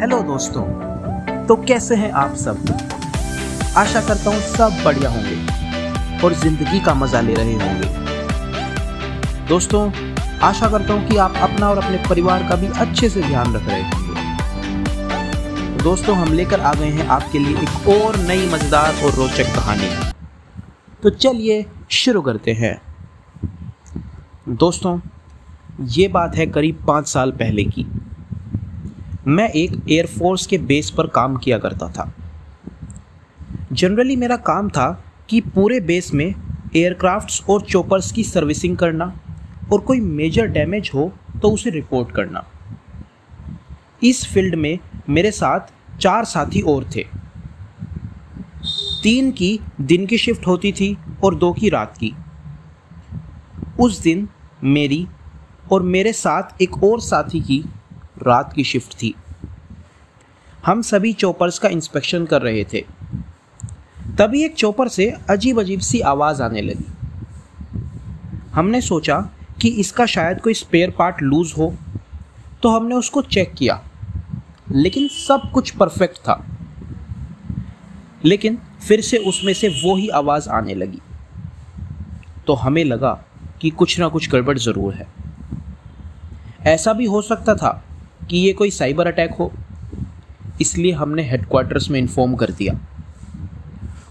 Hello दोस्तों, तो कैसे हैं आप सब? आशा करता हूँ सब बढ़िया होंगे और ज़िंदगी का मज़ा ले रहे होंगे। दोस्तों, आशा करता हूँ कि आप अपना और अपने परिवार का भी अच्छे से ध्यान रख रहे होंगे। तो दोस्तों, हम लेकर आ गए हैं आपके लिए एक और नई मज़ेदार और रोचक कहानी। तो चलिए शुरू करते हैं। दोस्तों, ये बात है करीब 5 साल पहले की। मैं एक एयरफोर्स के बेस पर काम किया करता था। जनरली मेरा काम था कि पूरे बेस में एयरक्राफ्ट्स और चॉपर्स की सर्विसिंग करना और कोई मेजर डैमेज हो तो उसे रिपोर्ट करना। इस फील्ड में मेरे साथ 4 साथी और थे। 3 की दिन की शिफ्ट होती थी और 2 की रात की। उस दिन मेरी और मेरे साथ एक और साथी की रात की शिफ्ट थी। हम सभी चॉपर्स का इंस्पेक्शन कर रहे थे। तभी एक चॉपर से अजीब अजीब सी आवाज़ आने लगी। हमने सोचा कि इसका शायद कोई स्पेयर पार्ट लूज़ हो, तो हमने उसको चेक किया, लेकिन सब कुछ परफेक्ट था। लेकिन फिर से उसमें से वो ही आवाज़ आने लगी, तो हमें लगा कि कुछ ना कुछ गड़बड़ ज़रूर है। ऐसा भी हो सकता था कि ये कोई साइबर अटैक हो, इसलिए हमने हेडक्वार्टर्स में इन्फॉर्म कर दिया।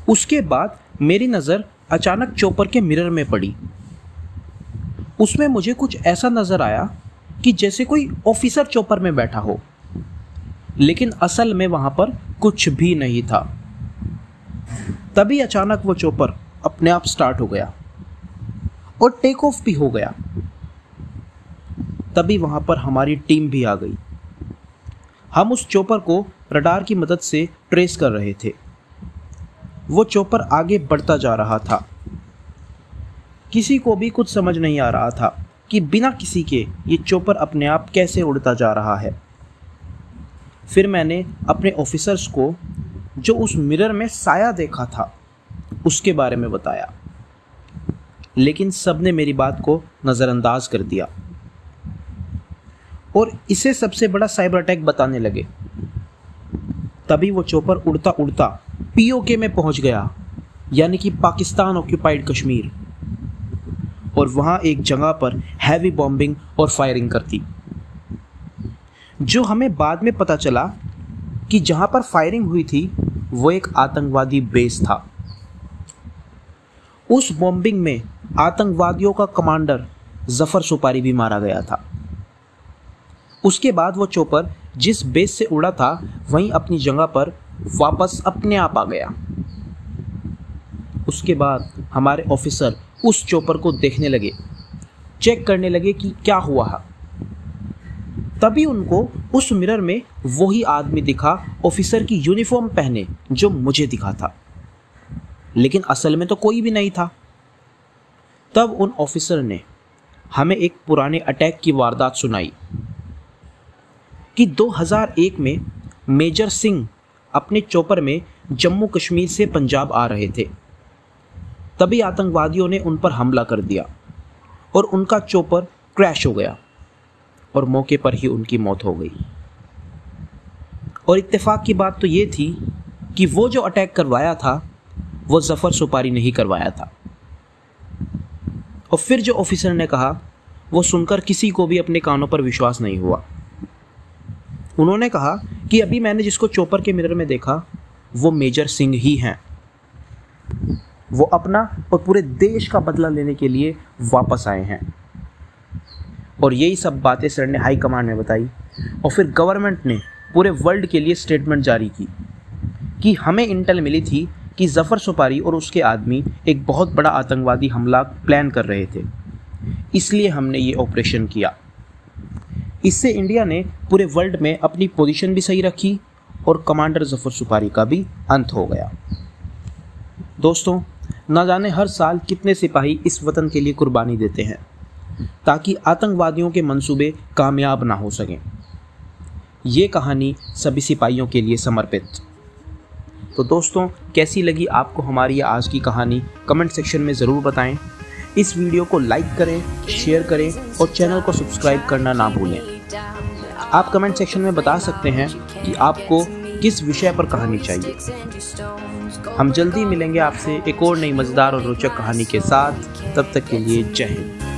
उसके बाद मेरी नज़र अचानक चॉपर के मिरर में पड़ी। उसमें मुझे कुछ ऐसा नज़र आया कि जैसे कोई ऑफिसर चॉपर में बैठा हो, लेकिन असल में वहाँ पर कुछ भी नहीं था। तभी अचानक वो चॉपर अपने आप स्टार्ट हो गया और टेक ऑफ भी हो गया। तभी वहाँ पर हमारी टीम भी आ गई। हम उस चॉपर को रडार की मदद से ट्रेस कर रहे थे। वो चॉपर आगे बढ़ता जा रहा था। किसी को भी कुछ समझ नहीं आ रहा था कि बिना किसी के ये चॉपर अपने आप कैसे उड़ता जा रहा है। फिर मैंने अपने ऑफिसर्स को जो उस मिरर में साया देखा था उसके बारे में बताया, लेकिन सबने मेरी बात को नज़रअंदाज कर दिया और इसे सबसे बड़ा साइबर अटैक बताने लगे। तभी वो चॉपर उड़ता उड़ता पीओके में पहुंच गया, यानी कि पाकिस्तान ऑक्यूपाइड कश्मीर, और वहाँ एक जगह पर हैवी बॉम्बिंग और फायरिंग करती, जो हमें बाद में पता चला कि जहाँ पर फायरिंग हुई थी वो एक आतंकवादी बेस था। उस बॉम्बिंग में आतंकवादियों का कमांडर जफर सुपारी भी मारा गया था। उसके बाद वो चॉपर जिस बेस से उड़ा था वहीं अपनी जगह पर वापस अपने आप आ गया। उसके बाद हमारे ऑफिसर उस चॉपर को देखने लगे, चेक करने लगे कि क्या हुआ है। तभी उनको उस मिरर में वही आदमी दिखा, ऑफिसर की यूनिफॉर्म पहने, जो मुझे दिखा था, लेकिन असल में तो कोई भी नहीं था। तब उन ऑफिसर ने हमें एक पुराने अटैक की वारदात सुनाई कि 2001 में मेजर सिंह अपने चॉपर में जम्मू कश्मीर से पंजाब आ रहे थे। तभी आतंकवादियों ने उन पर हमला कर दिया और उनका चॉपर क्रैश हो गया और मौके पर ही उनकी मौत हो गई। और इत्तेफाक की बात तो ये थी कि वो जो अटैक करवाया था वो जफर सुपारी नहीं करवाया था। और फिर जो ऑफिसर ने कहा वो सुनकर किसी को भी अपने कानों पर विश्वास नहीं हुआ। उन्होंने कहा कि अभी मैंने जिसको चॉपर के मिरर में देखा वो मेजर सिंह ही हैं। वो अपना और पूरे देश का बदला लेने के लिए वापस आए हैं। और यही सब बातें सर ने हाई कमांड में बताई और फिर गवर्नमेंट ने पूरे वर्ल्ड के लिए स्टेटमेंट जारी की कि हमें इंटेल मिली थी कि जफर सुपारी और उसके आदमी एक बहुत बड़ा आतंकवादी हमला प्लान कर रहे थे, इसलिए हमने ये ऑपरेशन किया। इससे इंडिया ने पूरे वर्ल्ड में अपनी पोजीशन भी सही रखी और कमांडर जफर सुपारी का भी अंत हो गया। दोस्तों, ना जाने हर साल कितने सिपाही इस वतन के लिए कुर्बानी देते हैं ताकि आतंकवादियों के मंसूबे कामयाब ना हो सकें। ये कहानी सभी सिपाहियों के लिए समर्पित। तो दोस्तों, कैसी लगी आपको हमारी ये आज की कहानी? कमेंट सेक्शन में ज़रूर बताएं। इस वीडियो को लाइक करें, शेयर करें और चैनल को सब्सक्राइब करना ना भूलें। आप कमेंट सेक्शन में बता सकते हैं कि आपको किस विषय पर कहानी चाहिए। हम जल्दी मिलेंगे आपसे एक और नई मज़ेदार और रोचक कहानी के साथ। तब तक के लिए जय हिंद।